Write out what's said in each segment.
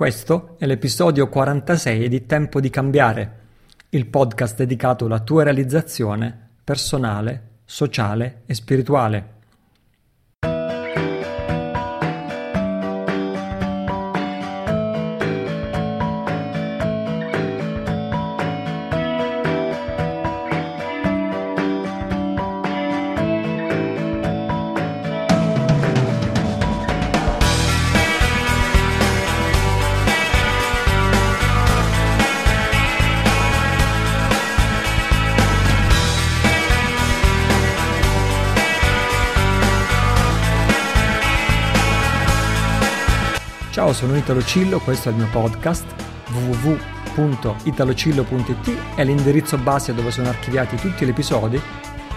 Questo è l'episodio 46 di Tempo di Cambiare, il podcast dedicato alla tua realizzazione personale, sociale e spirituale. Ciao, sono Italo Cillo, questo è il mio podcast. www.italocillo.it è l'indirizzo base dove sono archiviati tutti gli episodi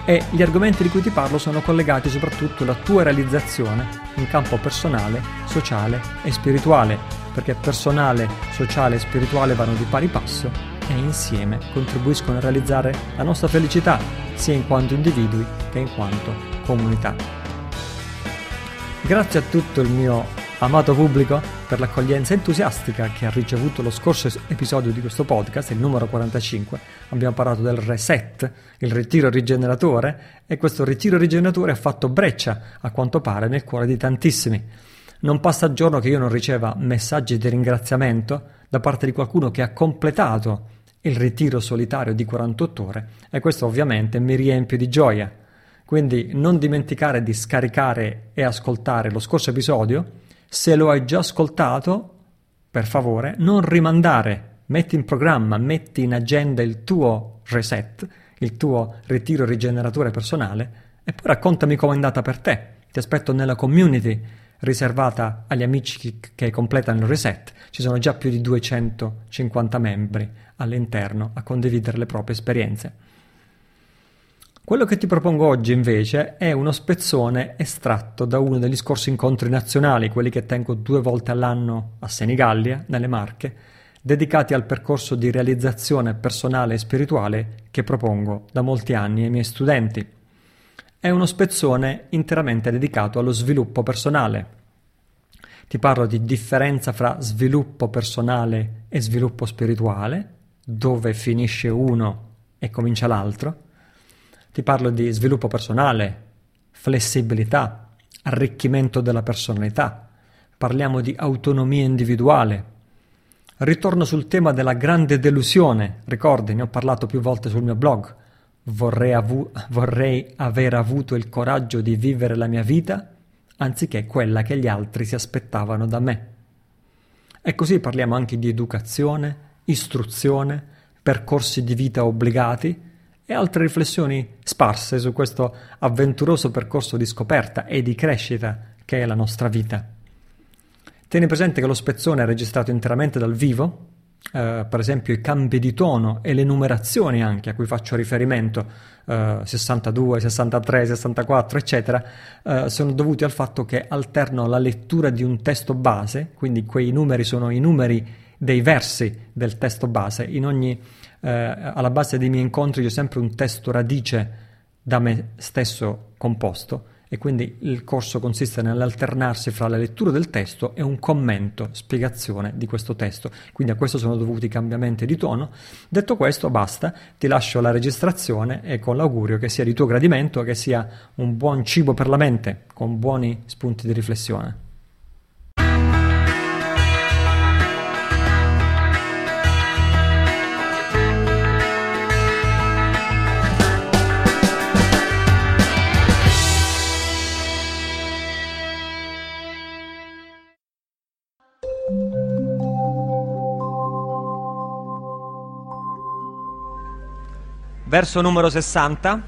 e gli argomenti di cui ti parlo sono collegati soprattutto alla tua realizzazione in campo personale, sociale e spirituale, perché personale, sociale e spirituale vanno di pari passo e insieme contribuiscono a realizzare la nostra felicità, sia in quanto individui che in quanto comunità. Grazie a tutto il mio amato pubblico per l'accoglienza entusiastica che ha ricevuto lo scorso episodio di questo podcast, il numero 45. Abbiamo parlato del reset, il ritiro rigeneratore, e questo ritiro rigeneratore ha fatto breccia, a quanto pare, nel cuore di tantissimi. Non passa giorno che io non riceva messaggi di ringraziamento da parte di qualcuno che ha completato il ritiro solitario di 48 ore, e questo ovviamente mi riempie di gioia. Quindi non dimenticare di scaricare e ascoltare lo scorso episodio. Se lo hai già ascoltato, per favore, non rimandare, metti in programma, metti in agenda il tuo reset, il tuo ritiro rigeneratore personale, e poi raccontami com'è andata per te. Ti aspetto nella community riservata agli amici che completano il reset. Ci sono già più di 250 membri all'interno a condividere le proprie esperienze. Quello che ti propongo oggi invece è uno spezzone estratto da uno degli scorsi incontri nazionali, quelli che tengo 2 volte all'anno a Senigallia, nelle Marche, dedicati al percorso di realizzazione personale e spirituale che propongo da molti anni ai miei studenti. È uno spezzone interamente dedicato allo sviluppo personale. Ti parlo di differenza fra sviluppo personale e sviluppo spirituale, dove finisce uno e comincia l'altro. Ti parlo di sviluppo personale, flessibilità, arricchimento della personalità, parliamo di autonomia individuale. Ritorno sul tema della grande delusione, ricordi, ne ho parlato più volte sul mio blog. Vorrei aver avuto il coraggio di vivere la mia vita anziché quella che gli altri si aspettavano da me. E così parliamo anche di educazione, istruzione, percorsi di vita obbligati, e altre riflessioni sparse su questo avventuroso percorso di scoperta e di crescita che è la nostra vita. Tieni presente che lo spezzone è registrato interamente dal vivo, per esempio i cambi di tono e le numerazioni anche a cui faccio riferimento, 62, 63, 64, eccetera, sono dovuti al fatto che alterno la lettura di un testo base, quindi quei numeri sono i numeri dei versi del testo base. Alla base dei miei incontri io ho sempre un testo radice da me stesso composto, e quindi il corso consiste nell'alternarsi fra la lettura del testo e un commento, spiegazione di questo testo. Quindi a questo sono dovuti cambiamenti di tono. Detto questo, basta, ti lascio la registrazione e con l'augurio che sia di tuo gradimento, che sia un buon cibo per la mente, con buoni spunti di riflessione. Verso numero 60,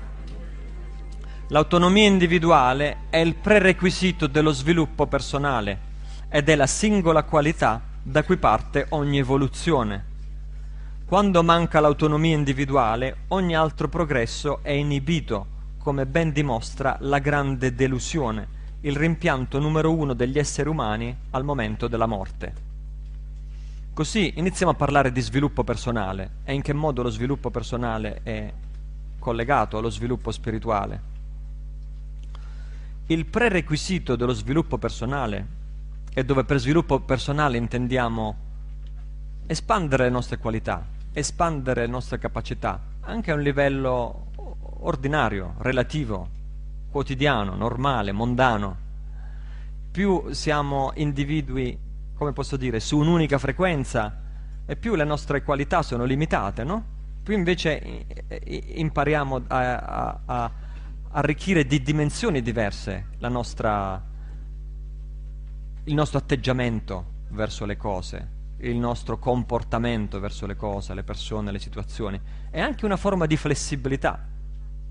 l'autonomia individuale è il prerequisito dello sviluppo personale ed è la singola qualità da cui parte ogni evoluzione. Quando manca l'autonomia individuale, ogni altro progresso è inibito, come ben dimostra la grande delusione, il rimpianto numero 1 degli esseri umani al momento della morte. Così iniziamo a parlare di sviluppo personale e in che modo lo sviluppo personale è collegato allo sviluppo spirituale. Il prerequisito dello sviluppo personale, e dove per sviluppo personale intendiamo espandere le nostre qualità, espandere le nostre capacità, anche a un livello ordinario, relativo, quotidiano, normale, mondano. Più siamo individui, come posso dire, su un'unica frequenza, e più le nostre qualità sono limitate, no? Più invece impariamo a arricchire di dimensioni diverse la nostra, il nostro atteggiamento verso le cose, il nostro comportamento verso le cose, le persone, le situazioni. È anche una forma di flessibilità.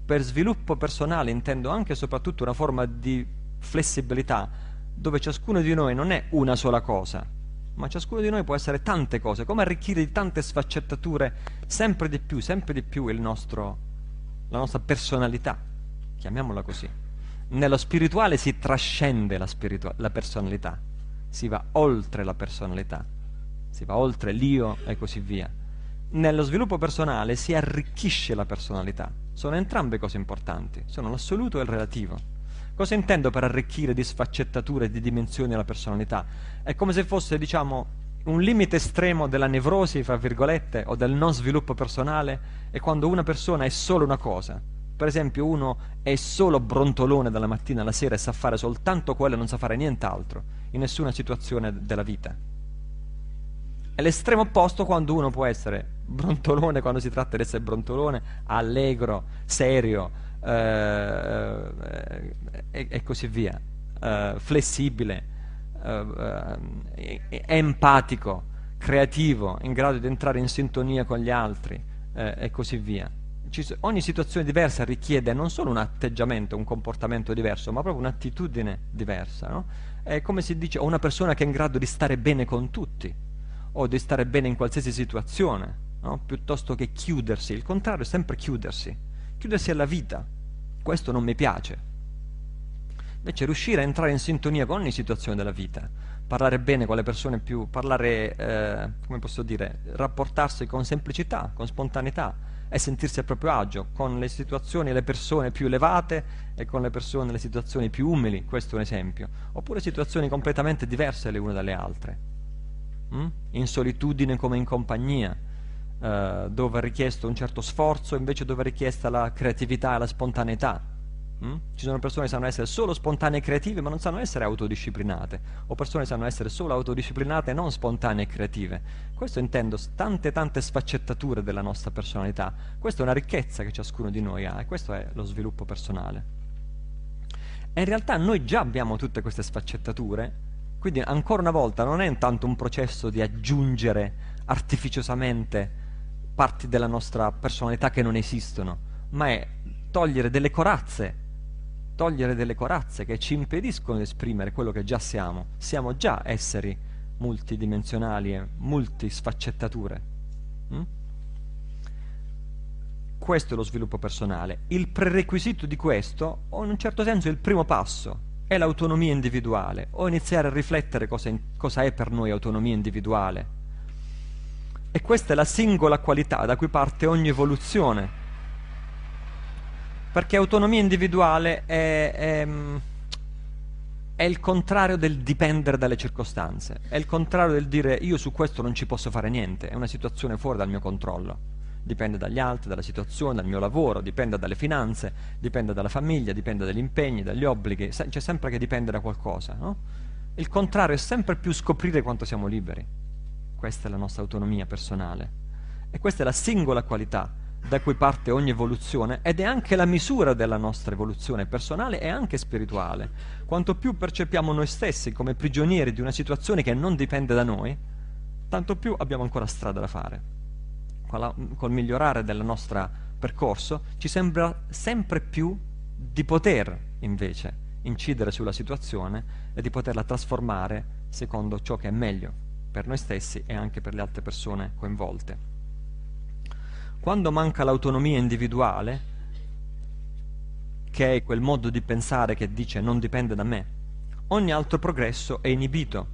Per sviluppo personale intendo anche e soprattutto una forma di flessibilità dove ciascuno di noi non è una sola cosa, ma ciascuno di noi può essere tante cose, come arricchire di tante sfaccettature sempre di più il nostro, la nostra personalità, chiamiamola così. Nello spirituale si trascende la personalità, si va oltre la personalità, si va oltre l'io e così via. Nello sviluppo personale si arricchisce la personalità. Sono entrambe cose importanti, sono l'assoluto e il relativo. Cosa intendo per arricchire di sfaccettature, di dimensioni alla personalità? È come se fosse, diciamo, un limite estremo della nevrosi, fra virgolette, o del non sviluppo personale, è quando una persona è solo una cosa. Per esempio, uno è solo brontolone dalla mattina alla sera e sa fare soltanto quello e non sa fare nient'altro, in nessuna situazione della vita. È l'estremo opposto quando uno può essere brontolone, quando si tratta di essere brontolone, allegro, serio e così via, flessibile, empatico, creativo, in grado di entrare in sintonia con gli altri e così via. Ogni situazione diversa richiede non solo un atteggiamento, un comportamento diverso, ma proprio un'attitudine diversa, no? È come si dice, una persona che è in grado di stare bene con tutti, o di stare bene in qualsiasi situazione, no? Piuttosto che chiudersi. Il contrario è sempre chiudersi, chiudersi alla vita. Questo non mi piace. Invece riuscire a entrare in sintonia con ogni situazione della vita, parlare bene con le persone più, parlare, come posso dire, rapportarsi con semplicità, con spontaneità e sentirsi a proprio agio, con le situazioni e le persone più elevate e con le persone e le situazioni più umili, questo è un esempio, oppure situazioni completamente diverse le une dalle altre. In solitudine come in compagnia, dove è richiesto un certo sforzo, invece dove è richiesta la creatività e la spontaneità. Ci sono persone che sanno essere solo spontanee e creative, ma non sanno essere autodisciplinate, o persone che sanno essere solo autodisciplinate e non spontanee e creative. Questo intendo, tante sfaccettature della nostra personalità. Questa è una ricchezza che ciascuno di noi ha, e questo è lo sviluppo personale. E in realtà noi già abbiamo tutte queste sfaccettature. Quindi ancora una volta non è intanto un processo di aggiungere artificiosamente parti della nostra personalità che non esistono, ma è togliere delle corazze che ci impediscono di esprimere quello che già siamo. Siamo già esseri multidimensionali e multisfaccettature. Questo è lo sviluppo personale. Il prerequisito di questo, o in un certo senso il primo passo, è l'autonomia individuale, o iniziare a riflettere cosa è per noi autonomia individuale. E questa è la singola qualità da cui parte ogni evoluzione, perché autonomia individuale è il contrario del dipendere dalle circostanze, è il contrario del dire io su questo non ci posso fare niente, è una situazione fuori dal mio controllo. Dipende dagli altri, dalla situazione, dal mio lavoro, dipende dalle finanze, dipende dalla famiglia, dipende dagli impegni, dagli obblighi, c'è sempre che dipende da qualcosa, no? Il contrario è sempre più scoprire quanto siamo liberi. Questa è la nostra autonomia personale. E questa è la singola qualità da cui parte ogni evoluzione, ed è anche la misura della nostra evoluzione personale e anche spirituale. Quanto più percepiamo noi stessi come prigionieri di una situazione che non dipende da noi, tanto più abbiamo ancora strada da fare. Col migliorare del nostro percorso ci sembra sempre più di poter invece incidere sulla situazione e di poterla trasformare secondo ciò che è meglio per noi stessi e anche per le altre persone coinvolte. Quando manca l'autonomia individuale, che è quel modo di pensare che dice non dipende da me, ogni altro progresso è inibito,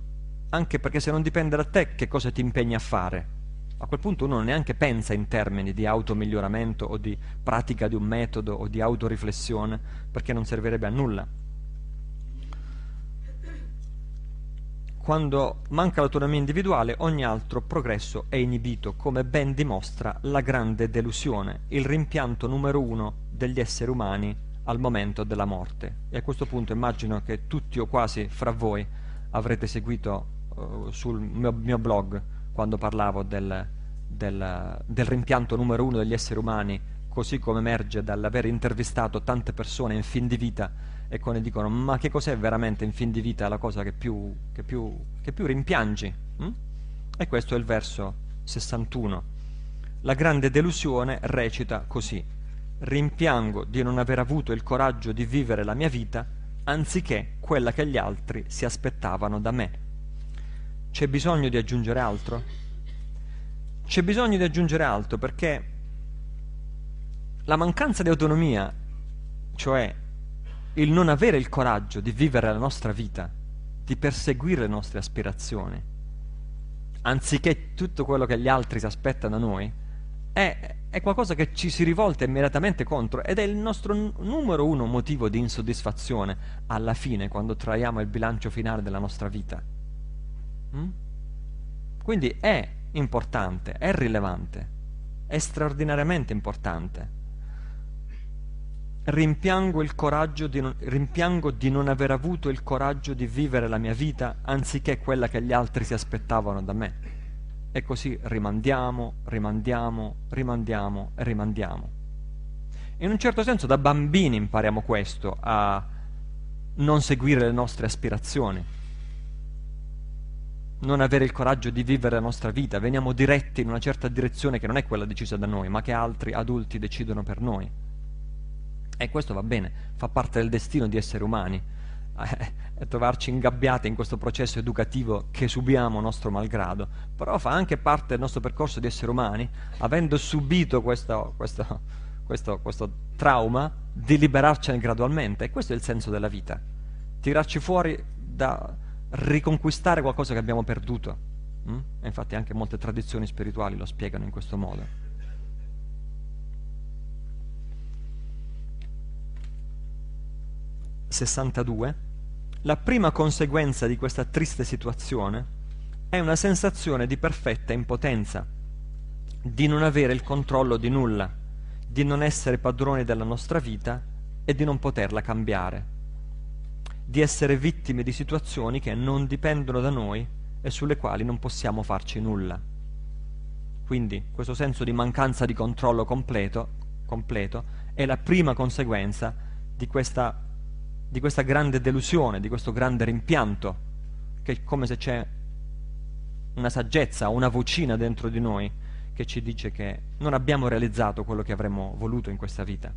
anche perché se non dipende da te che cosa ti impegni a fare? A quel punto uno neanche pensa in termini di automiglioramento o di pratica di un metodo o di autoriflessione, perché non servirebbe a nulla. Quando manca l'autonomia individuale, ogni altro progresso è inibito, come ben dimostra la grande delusione, il rimpianto numero uno degli esseri umani al momento della morte. E a questo punto immagino che tutti o quasi fra voi avrete seguito sul mio blog, quando parlavo del rimpianto numero uno degli esseri umani, così come emerge dall'aver intervistato tante persone in fin di vita e quando dicono: ma che cos'è veramente in fin di vita la cosa che più rimpiangi? E questo è il verso 61. La grande delusione recita così: rimpiango di non aver avuto il coraggio di vivere la mia vita anziché quella che gli altri si aspettavano da me. C'è bisogno di aggiungere altro? C'è bisogno di aggiungere altro, perché la mancanza di autonomia, cioè il non avere il coraggio di vivere la nostra vita, di perseguire le nostre aspirazioni, anziché tutto quello che gli altri si aspettano da noi, è qualcosa che ci si rivolta immediatamente contro, ed è il nostro numero uno motivo di insoddisfazione alla fine, quando traiamo il bilancio finale della nostra vita. Quindi è importante, è rilevante, è straordinariamente importante. Rimpiango di non aver avuto il coraggio di vivere la mia vita anziché quella che gli altri si aspettavano da me. E così rimandiamo. In un certo senso da bambini impariamo questo, a non seguire le nostre aspirazioni, non avere il coraggio di vivere la nostra vita. Veniamo diretti in una certa direzione che non è quella decisa da noi, ma che altri adulti decidono per noi. E questo va bene, fa parte del destino di esseri umani, trovarci ingabbiati in questo processo educativo che subiamo nostro malgrado, però fa anche parte del nostro percorso di esseri umani. Avendo subito questo trauma, di liberarcene gradualmente, e questo è il senso della vita: tirarci fuori, da riconquistare qualcosa che abbiamo perduto. E infatti anche molte tradizioni spirituali lo spiegano in questo modo. Verso 62. La prima conseguenza di questa triste situazione è una sensazione di perfetta impotenza, di non avere il controllo di nulla, di non essere padroni della nostra vita e di non poterla cambiare, di essere vittime di situazioni che non dipendono da noi e sulle quali non possiamo farci nulla. Quindi questo senso di mancanza di controllo completo è la prima conseguenza di questa grande delusione, di questo grande rimpianto, che è come se c'è una saggezza, una vocina dentro di noi che ci dice che non abbiamo realizzato quello che avremmo voluto in questa vita.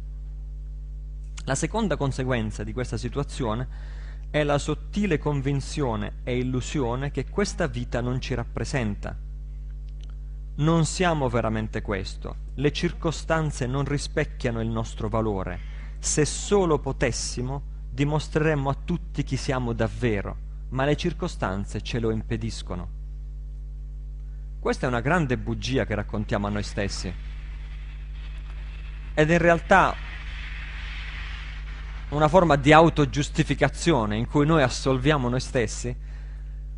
La seconda conseguenza di questa situazione è la sottile convinzione e illusione che questa vita non ci rappresenta. Non siamo veramente questo, le circostanze non rispecchiano il nostro valore. Se solo potessimo, dimostreremmo a tutti chi siamo davvero, ma le circostanze ce lo impediscono. Questa è una grande bugia che raccontiamo a noi stessi, ed in realtà una forma di autogiustificazione in cui noi assolviamo noi stessi.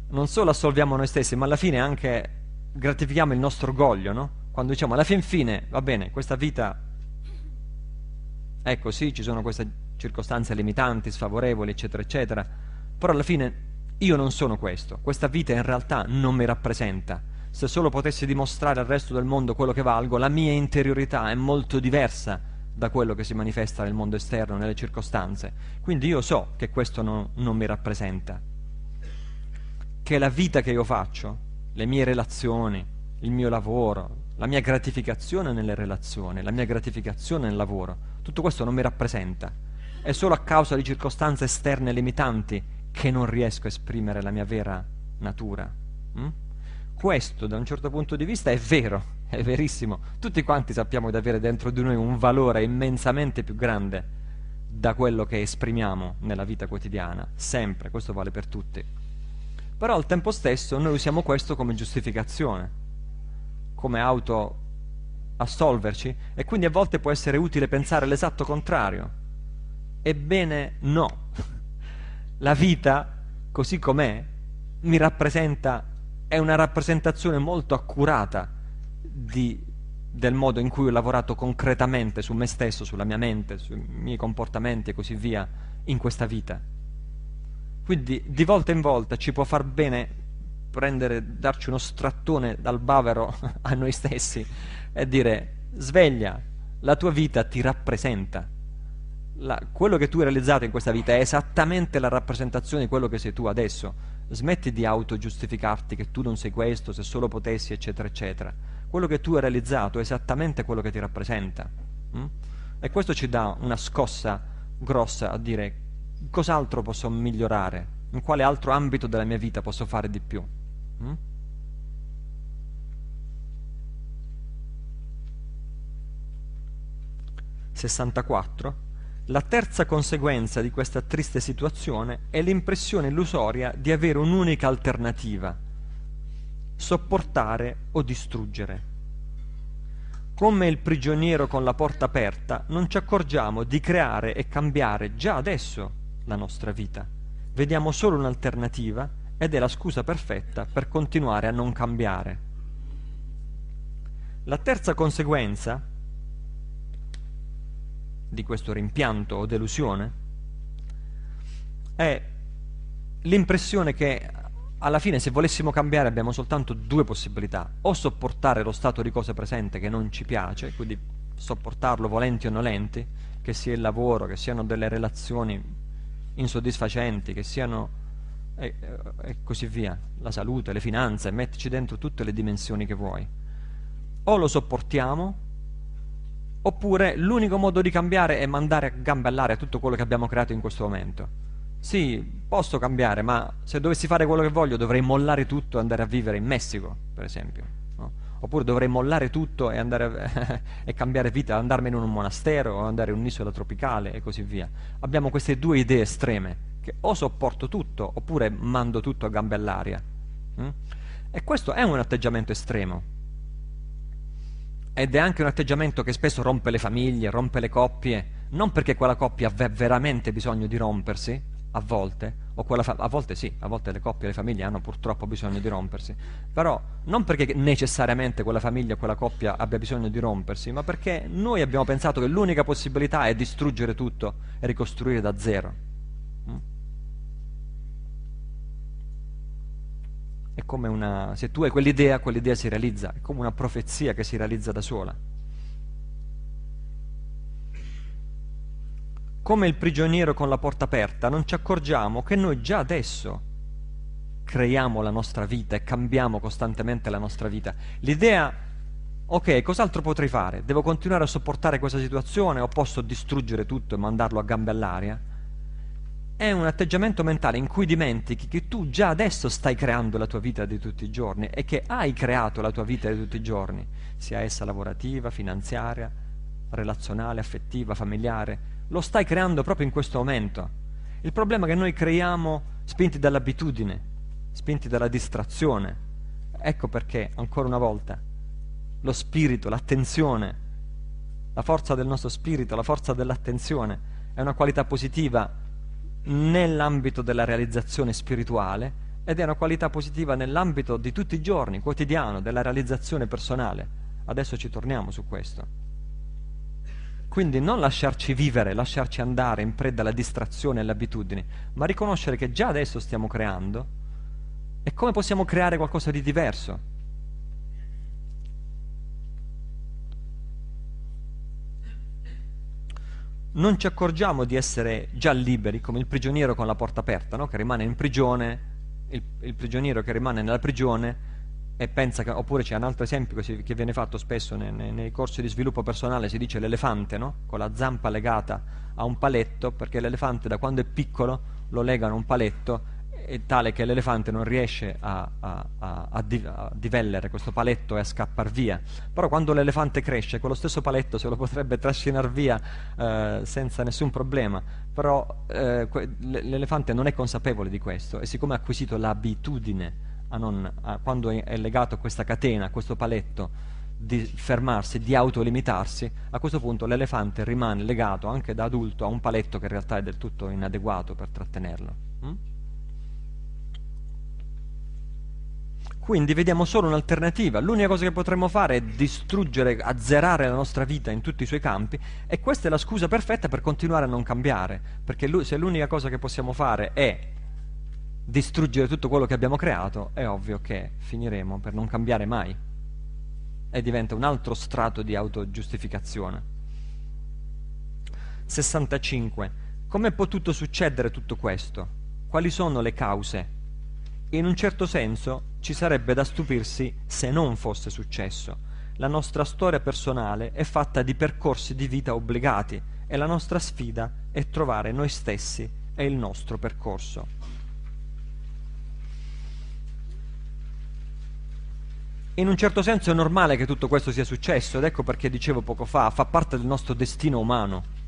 Non solo assolviamo noi stessi, ma alla fine anche gratifichiamo il nostro orgoglio, no? Quando diciamo: alla fin fine, va bene, questa vita è così, ci sono queste circostanze limitanti, sfavorevoli, eccetera eccetera, però alla fine io non sono questo, questa vita in realtà non mi rappresenta. Se solo potessi dimostrare al resto del mondo quello che valgo, la mia interiorità è molto diversa da quello che si manifesta nel mondo esterno, nelle circostanze, quindi io so che questo non mi rappresenta, che la vita che io faccio, le mie relazioni, il mio lavoro, la mia gratificazione nelle relazioni, la mia gratificazione nel lavoro, tutto questo non mi rappresenta. È solo a causa di circostanze esterne limitanti che non riesco a esprimere la mia vera natura. Questo, da un certo punto di vista, è vero, è verissimo. Tutti quanti sappiamo di avere dentro di noi un valore immensamente più grande da quello che esprimiamo nella vita quotidiana, sempre, questo vale per tutti. Però al tempo stesso noi usiamo questo come giustificazione, come auto assolverci, e quindi a volte può essere utile pensare l'esatto contrario. Ebbene no, la vita così com'è mi rappresenta, è una rappresentazione molto accurata del modo in cui ho lavorato concretamente su me stesso, sulla mia mente, sui miei comportamenti e così via in questa vita. Quindi di volta in volta ci può far bene darci uno strattone dal bavero a noi stessi e dire: sveglia, la tua vita ti rappresenta. Quello che tu hai realizzato in questa vita è esattamente la rappresentazione di quello che sei tu adesso. Smetti di autogiustificarti che tu non sei questo, se solo potessi, eccetera eccetera. Quello che tu hai realizzato è esattamente quello che ti rappresenta, e questo ci dà una scossa grossa a dire: cos'altro posso migliorare, in quale altro ambito della mia vita posso fare di più. . 64. La terza conseguenza di questa triste situazione è l'impressione illusoria di avere un'unica alternativa: sopportare o distruggere. Come il prigioniero con la porta aperta, non ci accorgiamo di creare e cambiare già adesso la nostra vita. Vediamo solo un'alternativa ed è la scusa perfetta per continuare a non cambiare. La terza conseguenza di questo rimpianto o delusione è l'impressione che alla fine, se volessimo cambiare, abbiamo soltanto due possibilità: o sopportare lo stato di cose presente che non ci piace, quindi sopportarlo volenti o nolenti, che sia il lavoro, che siano delle relazioni insoddisfacenti, che siano e così via, la salute, le finanze, mettici dentro tutte le dimensioni che vuoi. O lo sopportiamo, oppure l'unico modo di cambiare è mandare a gambe all'aria tutto quello che abbiamo creato in questo momento. Sì, posso cambiare, ma se dovessi fare quello che voglio dovrei mollare tutto e andare a vivere in Messico, per esempio, no? Oppure dovrei mollare tutto e cambiare vita, andarmene in un monastero o andare in un'isola tropicale e così via. Abbiamo queste due idee estreme, che o sopporto tutto oppure mando tutto a gambe all'aria. E questo è un atteggiamento estremo. Ed è anche un atteggiamento che spesso rompe le famiglie, rompe le coppie, non perché quella coppia aveva veramente bisogno di rompersi, a volte, o a volte sì, a volte le coppie e le famiglie hanno purtroppo bisogno di rompersi, però non perché necessariamente quella famiglia o quella coppia abbia bisogno di rompersi, ma perché noi abbiamo pensato che l'unica possibilità è distruggere tutto e ricostruire da zero. È come una... se tu hai quell'idea, quell'idea si realizza, è come una profezia che si realizza da sola. Come il prigioniero con la porta aperta, non ci accorgiamo che noi già adesso creiamo la nostra vita e cambiamo costantemente la nostra vita. L'idea: ok, cos'altro potrei fare? Devo continuare a sopportare questa situazione o posso distruggere tutto e mandarlo a gambe all'aria? È un atteggiamento mentale in cui dimentichi che tu già adesso stai creando la tua vita di tutti i giorni e che hai creato la tua vita di tutti i giorni, sia essa lavorativa, finanziaria, relazionale, affettiva, familiare. Lo stai creando proprio in questo momento. Il problema è che noi creiamo spinti dall'abitudine, spinti dalla distrazione. Ecco perché, ancora una volta, lo spirito, l'attenzione, la forza del nostro spirito, la forza dell'attenzione è una qualità positiva nell'ambito della realizzazione spirituale ed è una qualità positiva nell'ambito di tutti i giorni, quotidiano, della realizzazione personale. Adesso ci torniamo su questo. Quindi non lasciarci vivere, lasciarci andare in preda alla distrazione e all'abitudine, ma riconoscere che già adesso stiamo creando e come possiamo creare qualcosa di diverso. Non ci accorgiamo di essere già liberi, come il prigioniero con la porta aperta, no? Che rimane in prigione, il prigioniero che rimane nella prigione e pensa che... Oppure c'è un altro esempio che viene fatto spesso nei corsi di sviluppo personale, si dice l'elefante, no? Con la zampa legata a un paletto, perché l'elefante da quando è piccolo lo legano a un paletto, è tale che l'elefante non riesce a divellere questo paletto e a scappar via. Però quando l'elefante cresce, quello stesso paletto se lo potrebbe trascinare via senza nessun problema, però l'elefante non è consapevole di questo e, siccome ha acquisito l'abitudine quando è legato a questa catena, a questo paletto, di fermarsi, di autolimitarsi, a questo punto l'elefante rimane legato anche da adulto a un paletto che in realtà è del tutto inadeguato per trattenerlo. Quindi vediamo solo un'alternativa. L'unica cosa che potremmo fare è distruggere, azzerare la nostra vita in tutti i suoi campi, e questa è la scusa perfetta per continuare a non cambiare, perché se l'unica cosa che possiamo fare è distruggere tutto quello che abbiamo creato, è ovvio che finiremo per non cambiare mai, e diventa un altro strato di autogiustificazione. 65. Com'è potuto succedere tutto questo? Quali sono le cause? In un certo senso ci sarebbe da stupirsi se non fosse successo. La nostra storia personale è fatta di percorsi di vita obbligati, e la nostra sfida è trovare noi stessi e il nostro percorso. In un certo senso è normale che tutto questo sia successo, ed ecco perché dicevo poco fa, fa parte del nostro destino umano.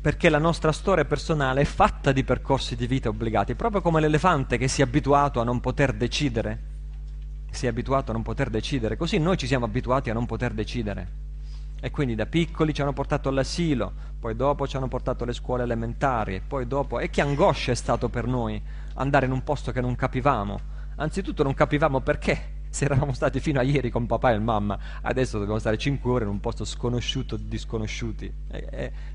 Perché la nostra storia personale è fatta di percorsi di vita obbligati, proprio come l'elefante che si è abituato a non poter decidere. Si è abituato a non poter decidere, così noi ci siamo abituati a non poter decidere. E quindi da piccoli ci hanno portato all'asilo, poi dopo ci hanno portato alle scuole elementari, poi dopo... E che angoscia è stato per noi andare in un posto che non capivamo. Anzitutto non capivamo perché, se eravamo stati fino a ieri con papà e mamma, adesso dobbiamo stare 5 ore in un posto sconosciuto, disconosciuti.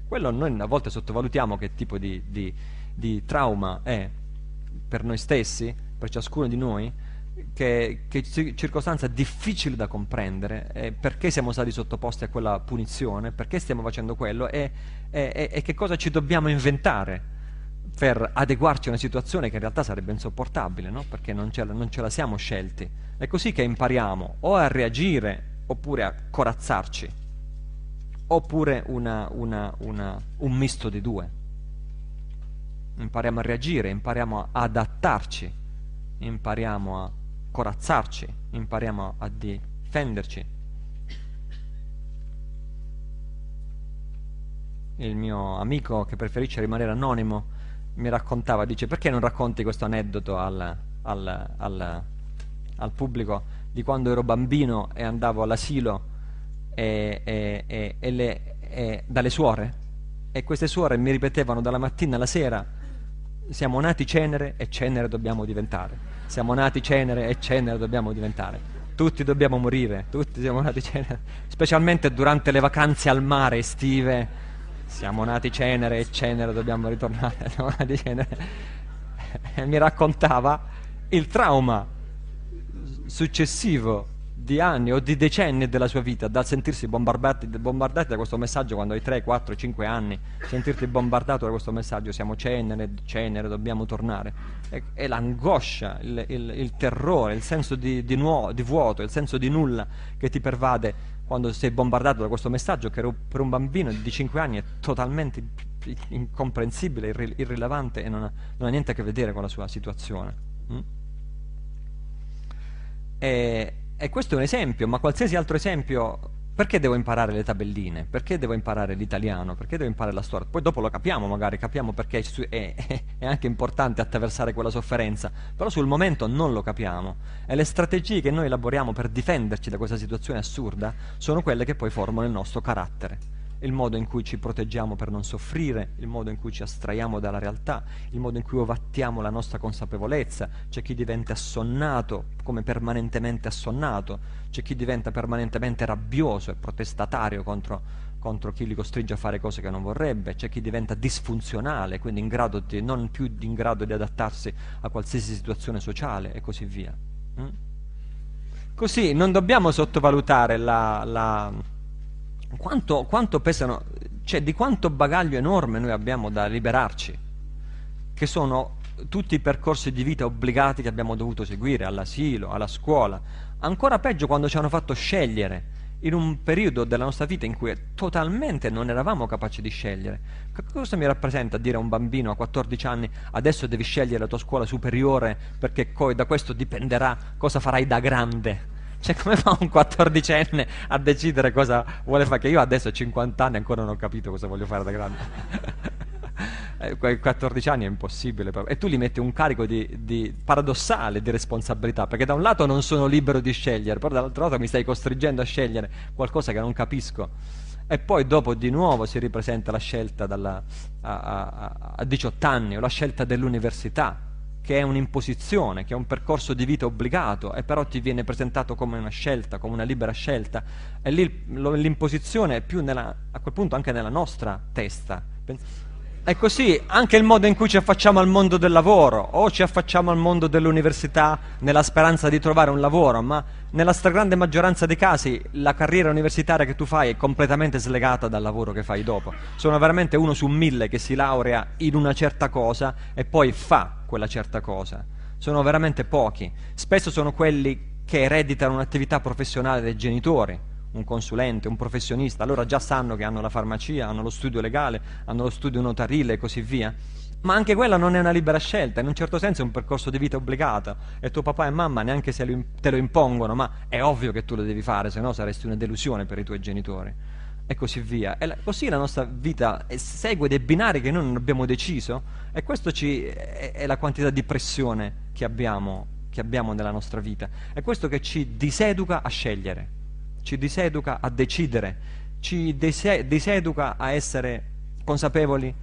Quello noi a volte sottovalutiamo che tipo di trauma è per noi stessi, per ciascuno di noi, che circostanza difficile da comprendere, perché siamo stati sottoposti a quella punizione, perché stiamo facendo quello, e che cosa ci dobbiamo inventare per adeguarci a una situazione che in realtà sarebbe insopportabile, no? Perché non ce la siamo scelti. È così che impariamo o a reagire, oppure a corazzarci, oppure un misto dei due. Impariamo a reagire, impariamo a adattarci, impariamo a corazzarci, impariamo a difenderci. Il mio amico che preferisce rimanere anonimo mi raccontava, dice: perché non racconti questo aneddoto al pubblico, di quando ero bambino e andavo all'asilo dalle suore, e queste suore mi ripetevano dalla mattina alla sera: siamo nati cenere e cenere dobbiamo diventare, siamo nati cenere e cenere dobbiamo diventare, tutti dobbiamo morire, tutti siamo nati cenere, specialmente durante le vacanze al mare estive. Siamo nati cenere e cenere dobbiamo ritornare, siamo nati cenere. E mi raccontava il trauma successivo di anni o di decenni della sua vita dal sentirsi bombardati da questo messaggio. Quando hai 3, 4, 5 anni, sentirti bombardato da questo messaggio: siamo cenere, cenere, dobbiamo tornare. E l'angoscia, il terrore, il senso di vuoto, il senso di nulla che ti pervade quando sei bombardato da questo messaggio, che per un bambino di 5 anni è totalmente incomprensibile, irrilevante, e non ha niente a che vedere con la sua situazione. E questo è un esempio, ma qualsiasi altro esempio. Perché devo imparare le tabelline? Perché devo imparare l'italiano? Perché devo imparare la storia? Poi dopo lo capiamo, magari capiamo perché è anche importante attraversare quella sofferenza, però sul momento non lo capiamo, e le strategie che noi elaboriamo per difenderci da questa situazione assurda sono quelle che poi formano il nostro carattere, il modo in cui ci proteggiamo per non soffrire, il modo in cui ci astraiamo dalla realtà, il modo in cui ovattiamo la nostra consapevolezza. C'è chi diventa assonnato, come permanentemente assonnato, c'è chi diventa permanentemente rabbioso e protestatario contro chi li costringe a fare cose che non vorrebbe, c'è chi diventa disfunzionale, quindi non più in grado di adattarsi a qualsiasi situazione sociale, e così via. Così non dobbiamo sottovalutare quanto pesano, cioè di quanto bagaglio enorme noi abbiamo da liberarci, che sono tutti i percorsi di vita obbligati che abbiamo dovuto seguire all'asilo, alla scuola, ancora peggio quando ci hanno fatto scegliere in un periodo della nostra vita in cui totalmente non eravamo capaci di scegliere. Che cosa mi rappresenta dire a un bambino a 14 anni: adesso devi scegliere la tua scuola superiore perché da questo dipenderà cosa farai da grande? Cioè, come fa un 14enne a decidere cosa vuole fare? Che io adesso ho 50 anni e ancora non ho capito cosa voglio fare da grande. 14 anni è impossibile proprio. E tu gli metti un carico paradossale di responsabilità, perché da un lato non sono libero di scegliere, però dall'altro lato mi stai costringendo a scegliere qualcosa che non capisco. E poi dopo di nuovo si ripresenta la scelta a 18 anni, o la scelta dell'università, che è un'imposizione, che è un percorso di vita obbligato, e però ti viene presentato come una scelta, come una libera scelta, e lì l'imposizione è più nella, a quel punto anche nella nostra testa. È così anche il modo in cui ci affacciamo al mondo del lavoro, o ci affacciamo al mondo dell'università nella speranza di trovare un lavoro, ma nella stragrande maggioranza dei casi la carriera universitaria che tu fai è completamente slegata dal lavoro che fai dopo. Sono veramente 1 su 1000 che si laurea in una certa cosa e poi fa quella certa cosa. Sono veramente pochi. Spesso sono quelli che ereditano un'attività professionale dai genitori, un consulente, un professionista, allora già sanno che hanno la farmacia, hanno lo studio legale, hanno lo studio notarile e così via, ma anche quella non è una libera scelta, in un certo senso è un percorso di vita obbligato, e tuo papà e mamma neanche se te lo impongono, ma è ovvio che tu lo devi fare, se no saresti una delusione per i tuoi genitori, e così via. E così la nostra vita segue dei binari che noi non abbiamo deciso, e questo è la quantità di pressione che abbiamo nella nostra vita, è questo che ci diseduca a scegliere, ci diseduca a decidere, ci diseduca a essere consapevoli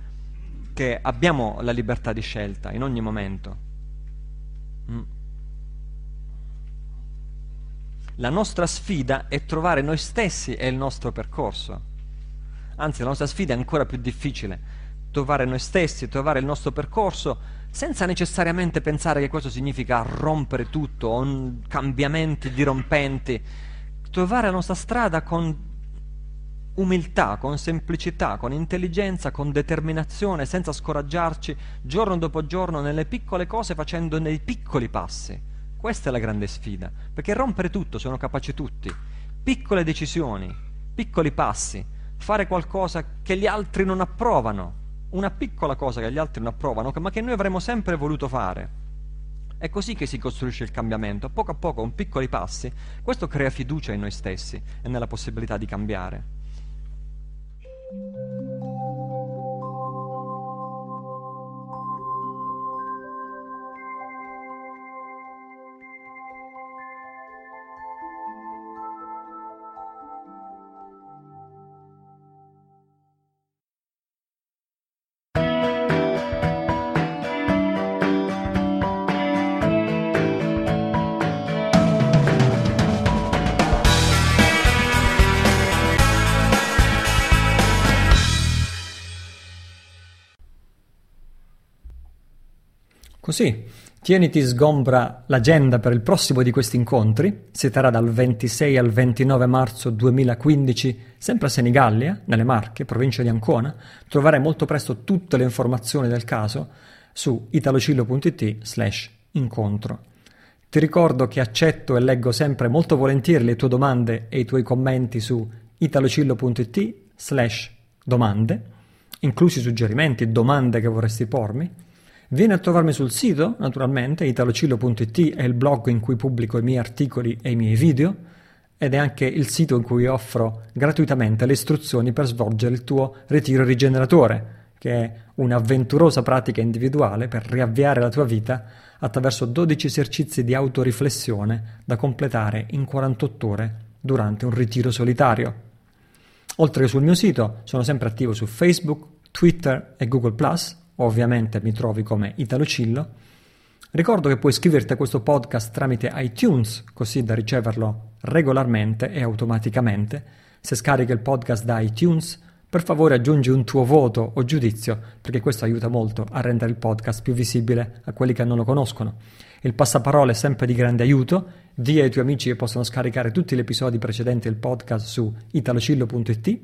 che abbiamo la libertà di scelta in ogni momento. La nostra sfida è trovare noi stessi e il nostro percorso. Anzi, la nostra sfida è ancora più difficile. Trovare noi stessi, trovare il nostro percorso, senza necessariamente pensare che questo significa rompere tutto, o cambiamenti dirompenti. Trovare la nostra strada con umiltà, con semplicità, con intelligenza, con determinazione, senza scoraggiarci, giorno dopo giorno, nelle piccole cose, facendo nei piccoli passi. Questa è la grande sfida, perché rompere tutto sono capaci tutti. Piccole decisioni, piccoli passi, fare qualcosa che gli altri non approvano, una piccola cosa che gli altri non approvano, ma che noi avremmo sempre voluto fare. È così che si costruisce il cambiamento, a poco, con piccoli passi. Questo crea fiducia in noi stessi e nella possibilità di cambiare. Così, tieniti sgombra l'agenda per il prossimo di questi incontri. Si terrà dal 26 al 29 marzo 2015, sempre a Senigallia, nelle Marche, provincia di Ancona. Troverai molto presto tutte le informazioni del caso su italocillo.it/incontro. Ti ricordo che accetto e leggo sempre molto volentieri le tue domande e i tuoi commenti su italocillo.it/domande, inclusi suggerimenti e domande che vorresti pormi. Vieni a trovarmi sul sito, naturalmente, italocillo.it è il blog in cui pubblico i miei articoli e i miei video, ed è anche il sito in cui offro gratuitamente le istruzioni per svolgere il tuo ritiro rigeneratore, che è un'avventurosa pratica individuale per riavviare la tua vita attraverso 12 esercizi di autoriflessione da completare in 48 ore durante un ritiro solitario. Oltre che sul mio sito, sono sempre attivo su Facebook, Twitter e Google+, ovviamente mi trovi come Italo Cillo. Ricordo che puoi iscriverti a questo podcast tramite iTunes, così da riceverlo regolarmente e automaticamente. Se scarichi il podcast da iTunes, per favore aggiungi un tuo voto o giudizio, perché questo aiuta molto a rendere il podcast più visibile a quelli che non lo conoscono. Il passaparola è sempre di grande aiuto. Dì ai tuoi amici che possono scaricare tutti gli episodi precedenti del podcast su italocillo.it.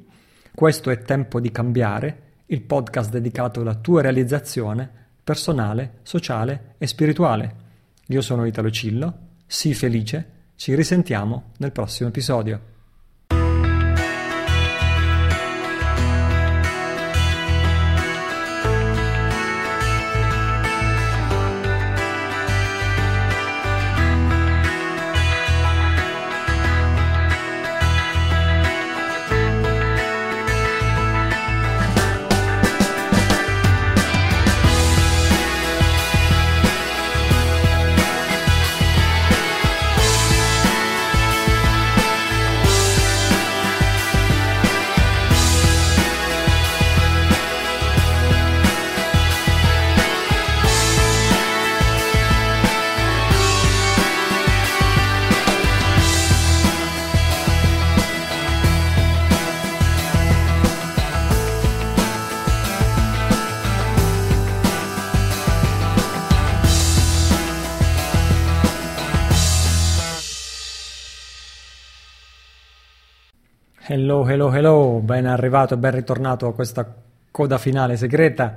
Questo è Tempo di Cambiare, il podcast dedicato alla tua realizzazione personale, sociale e spirituale. Io sono Italo Cillo, sii felice, ci risentiamo nel prossimo episodio. Hello, hello, hello, ben arrivato e ben ritornato a questa coda finale segreta.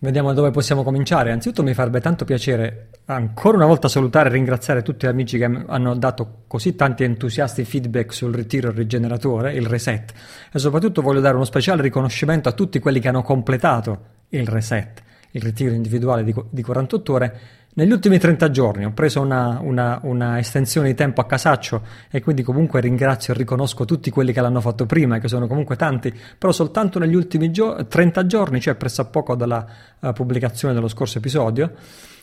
Vediamo dove possiamo cominciare. Anzitutto mi farebbe tanto piacere ancora una volta salutare e ringraziare tutti gli amici che hanno dato così tanti entusiasti feedback sul ritiro il rigeneratore, il reset, e soprattutto voglio dare uno speciale riconoscimento a tutti quelli che hanno completato il reset, il ritiro individuale di 48 ore. Negli ultimi 30 giorni ho preso una estensione di tempo a casaccio e quindi comunque ringrazio e riconosco tutti quelli che l'hanno fatto prima, che sono comunque tanti, però soltanto negli ultimi 30 giorni, cioè pressappoco dalla pubblicazione dello scorso episodio,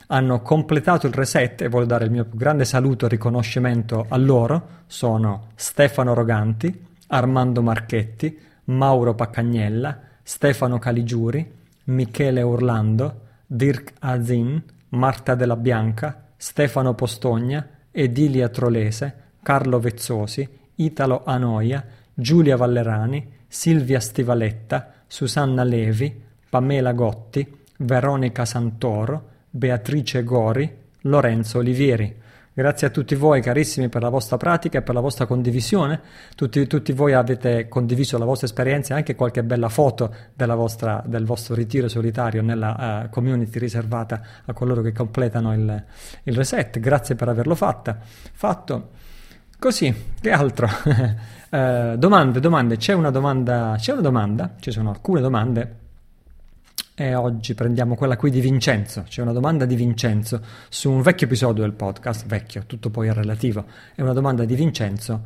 hanno completato il reset, e voglio dare il mio più grande saluto e riconoscimento a loro. Sono Stefano Roganti, Armando Marchetti, Mauro Paccagnella, Stefano Caligiuri, Michele Orlando, Dirk Azzin, Marta Della Bianca, Stefano Postogna, Edilia Trolese, Carlo Vezzosi, Italo Anoia, Giulia Vallerani, Silvia Stivaletta, Susanna Levi, Pamela Gotti, Veronica Santoro, Beatrice Gori, Lorenzo Olivieri. Grazie a tutti voi carissimi per la vostra pratica e per la vostra condivisione. Tutti voi avete condiviso la vostra esperienza e anche qualche bella foto del vostro ritiro solitario nella community riservata a coloro che completano il reset. Grazie per averlo fatto. Così, che altro? Domande. C'è una domanda, ci sono alcune domande. E oggi prendiamo quella qui di Vincenzo. C'è una domanda di Vincenzo su un vecchio episodio del podcast, vecchio, tutto poi è relativo. È una domanda di Vincenzo,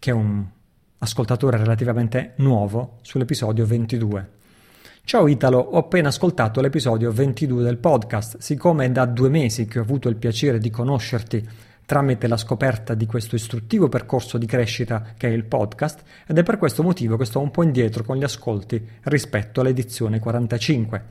che è un ascoltatore relativamente nuovo, sull'episodio 22. Ciao Italo, ho appena ascoltato l'episodio 22 del podcast. Siccome è da 2 mesi che ho avuto il piacere di conoscerti tramite la scoperta di questo istruttivo percorso di crescita che è il podcast, ed è per questo motivo che sto un po' indietro con gli ascolti rispetto all'edizione 45.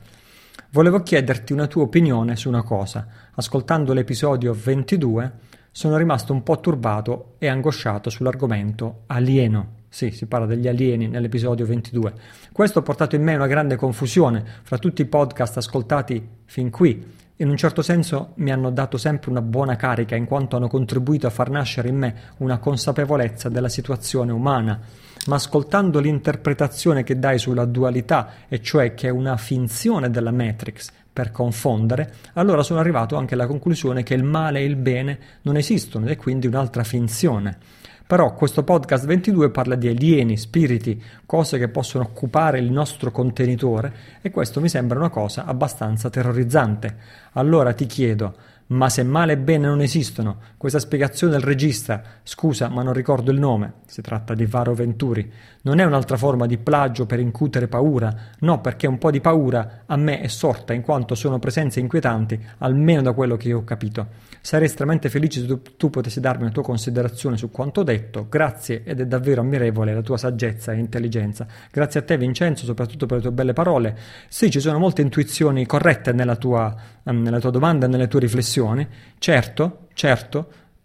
Volevo chiederti una tua opinione su una cosa. Ascoltando l'episodio 22 sono rimasto un po' turbato e angosciato sull'argomento alieno. Sì, si parla degli alieni nell'episodio 22. Questo ha portato in me una grande confusione fra tutti i podcast ascoltati fin qui. In un certo senso mi hanno dato sempre una buona carica, in quanto hanno contribuito a far nascere in me una consapevolezza della situazione umana, ma ascoltando l'interpretazione che dai sulla dualità, e cioè che è una finzione della Matrix per confondere, allora sono arrivato anche alla conclusione che il male e il bene non esistono ed è quindi un'altra finzione. Però questo podcast 22 parla di alieni, spiriti, cose che possono occupare il nostro contenitore, e questo mi sembra una cosa abbastanza terrorizzante. Allora ti chiedo, ma se male e bene non esistono, questa spiegazione del regista, scusa ma non ricordo il nome, si tratta di Varo Venturi, non è un'altra forma di plagio per incutere paura? No, perché un po' di paura a me è sorta, in quanto sono presenze inquietanti, almeno da quello che io ho capito. Sarei estremamente felice se tu potessi darmi una tua considerazione su quanto ho detto. Grazie, ed è davvero ammirevole la tua saggezza e intelligenza. Grazie a te Vincenzo, soprattutto per le tue belle parole. Sì, ci sono molte intuizioni corrette nella tua domanda e nelle tue riflessioni. Certo,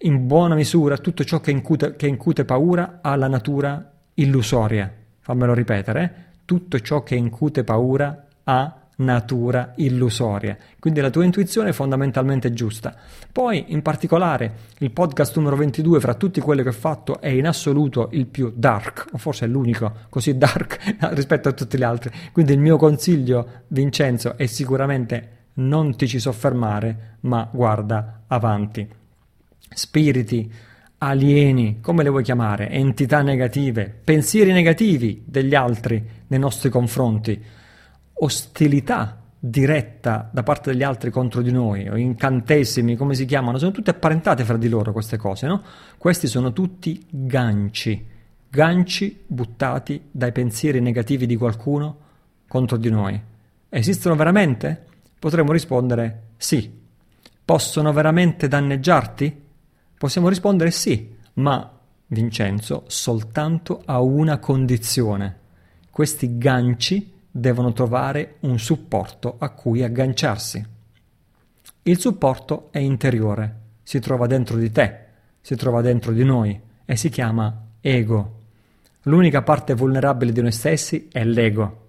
in buona misura tutto ciò che incute paura ha la natura illusoria. Fammelo ripetere. Tutto ciò che incute paura ha natura illusoria, quindi la tua intuizione è fondamentalmente giusta. Poi in particolare il podcast numero 22 fra tutti quelli che ho fatto è in assoluto il più dark, o forse è l'unico così dark rispetto a tutti gli altri, quindi il mio consiglio Vincenzo è sicuramente non ti ci soffermare, ma guarda avanti. Spiriti, alieni, come le vuoi chiamare, entità negative, pensieri negativi degli altri nei nostri confronti, ostilità diretta da parte degli altri contro di noi, o incantesimi, come si chiamano, sono tutte apparentate fra di loro queste cose, no? Questi sono tutti ganci buttati dai pensieri negativi di qualcuno contro di noi. Esistono veramente? Potremmo rispondere sì. Possono veramente danneggiarti? Possiamo rispondere sì, ma Vincenzo soltanto a una condizione: questi ganci devono trovare un supporto a cui agganciarsi. Il supporto è interiore, si trova dentro di te, si trova dentro di noi e si chiama ego. L'unica parte vulnerabile di noi stessi è l'ego.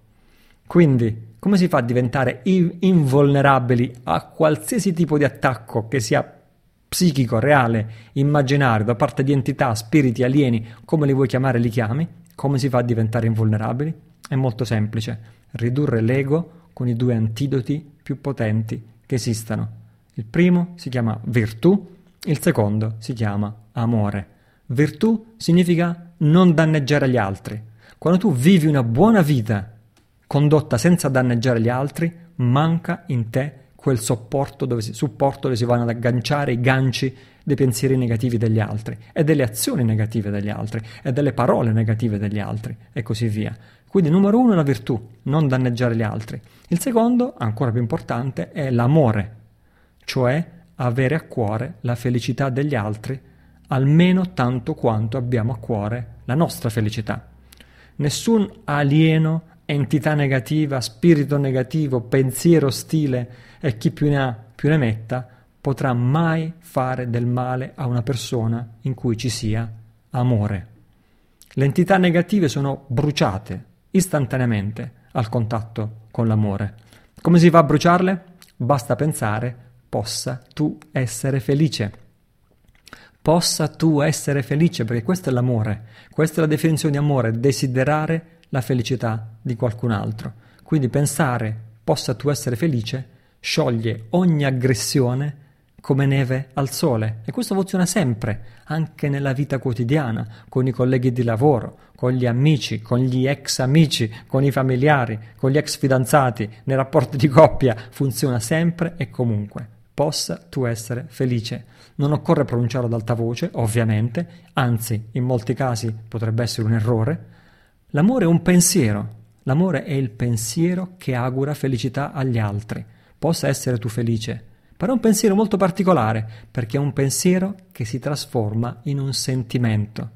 Quindi, come si fa a diventare invulnerabili a qualsiasi tipo di attacco che sia psichico, reale, immaginario, da parte di entità, spiriti, alieni, come li vuoi chiamare li chiami? Come si fa a diventare invulnerabili? È molto semplice: ridurre l'ego con i due antidoti più potenti che esistano. Il primo si chiama virtù, il secondo si chiama amore. Virtù significa non danneggiare gli altri. Quando tu vivi una buona vita condotta senza danneggiare gli altri, manca in te quel supporto dove si vanno ad agganciare i ganci dei pensieri negativi degli altri e delle azioni negative degli altri e delle parole negative degli altri e così via. Quindi numero uno è la virtù, non danneggiare gli altri. Il secondo, ancora più importante, è l'amore, cioè avere a cuore la felicità degli altri almeno tanto quanto abbiamo a cuore la nostra felicità. Nessun alieno, entità negativa, spirito negativo, pensiero ostile e chi più ne ha più ne metta potrà mai fare del male a una persona in cui ci sia amore. Le entità negative sono bruciate istantaneamente al contatto con l'amore. Come si fa a bruciarle? Basta pensare: possa tu essere felice. Possa tu essere felice, perché questo è l'amore, questa è la definizione di amore, desiderare la felicità di qualcun altro. Quindi pensare possa tu essere felice scioglie ogni aggressione come neve al sole, e questo funziona sempre, anche nella vita quotidiana, con i colleghi di lavoro, con gli amici, con gli ex amici, con i familiari, con gli ex fidanzati, nei rapporti di coppia. Funziona sempre e comunque. Possa tu essere felice. Non occorre pronunciarlo ad alta voce, ovviamente, anzi in molti casi potrebbe essere un errore. L'amore è un pensiero, l'amore è il pensiero che augura felicità agli altri. Possa essere tu felice, però è un pensiero molto particolare, perché è un pensiero che si trasforma in un sentimento,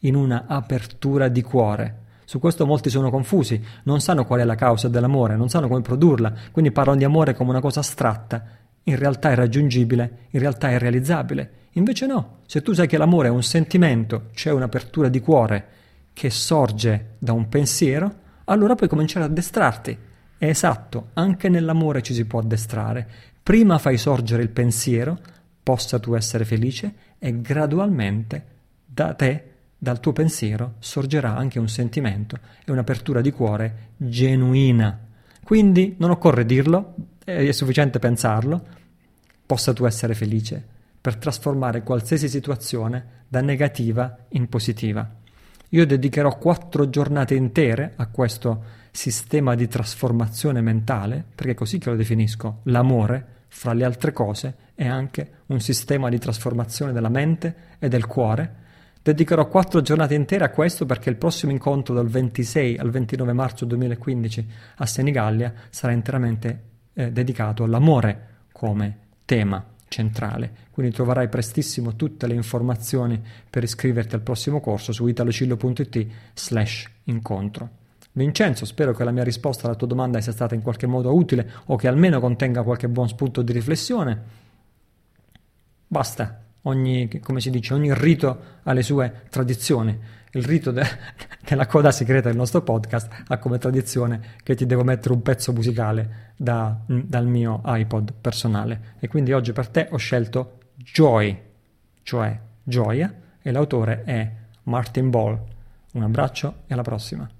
in una apertura di cuore. Su questo molti sono confusi, non sanno qual è la causa dell'amore, non sanno come produrla, quindi parlano di amore come una cosa astratta. In realtà è raggiungibile, in realtà è realizzabile. Invece no, se tu sai che l'amore è un sentimento, c'è un'apertura di cuore che sorge da un pensiero, allora puoi cominciare ad addestrarti. È esatto, anche nell'amore ci si può addestrare. Prima fai sorgere il pensiero, possa tu essere felice, e gradualmente da te, dal tuo pensiero, sorgerà anche un sentimento e un'apertura di cuore genuina. Quindi non occorre dirlo, è sufficiente pensarlo, possa tu essere felice, per trasformare qualsiasi situazione da negativa in positiva. Io dedicherò 4 giornate intere a questo sistema di trasformazione mentale, perché è così che lo definisco. L'amore, fra le altre cose, è anche un sistema di trasformazione della mente e del cuore. Dedicherò 4 giornate intere a questo, perché il prossimo incontro dal 26 al 29 marzo 2015 a Senigallia sarà interamente dedicato all'amore come tema centrale. Quindi troverai prestissimo tutte le informazioni per iscriverti al prossimo corso su italocillo.it/incontro. Vincenzo, spero che la mia risposta alla tua domanda sia stata in qualche modo utile, o che almeno contenga qualche buon spunto di riflessione. Basta, ogni rito ha le sue tradizioni. Il rito della coda segreta del nostro podcast ha come tradizione che ti devo mettere un pezzo musicale dal mio iPod personale, e quindi oggi per te ho scelto Joy, cioè gioia, e l'autore è Martin Ball. Un abbraccio e alla prossima.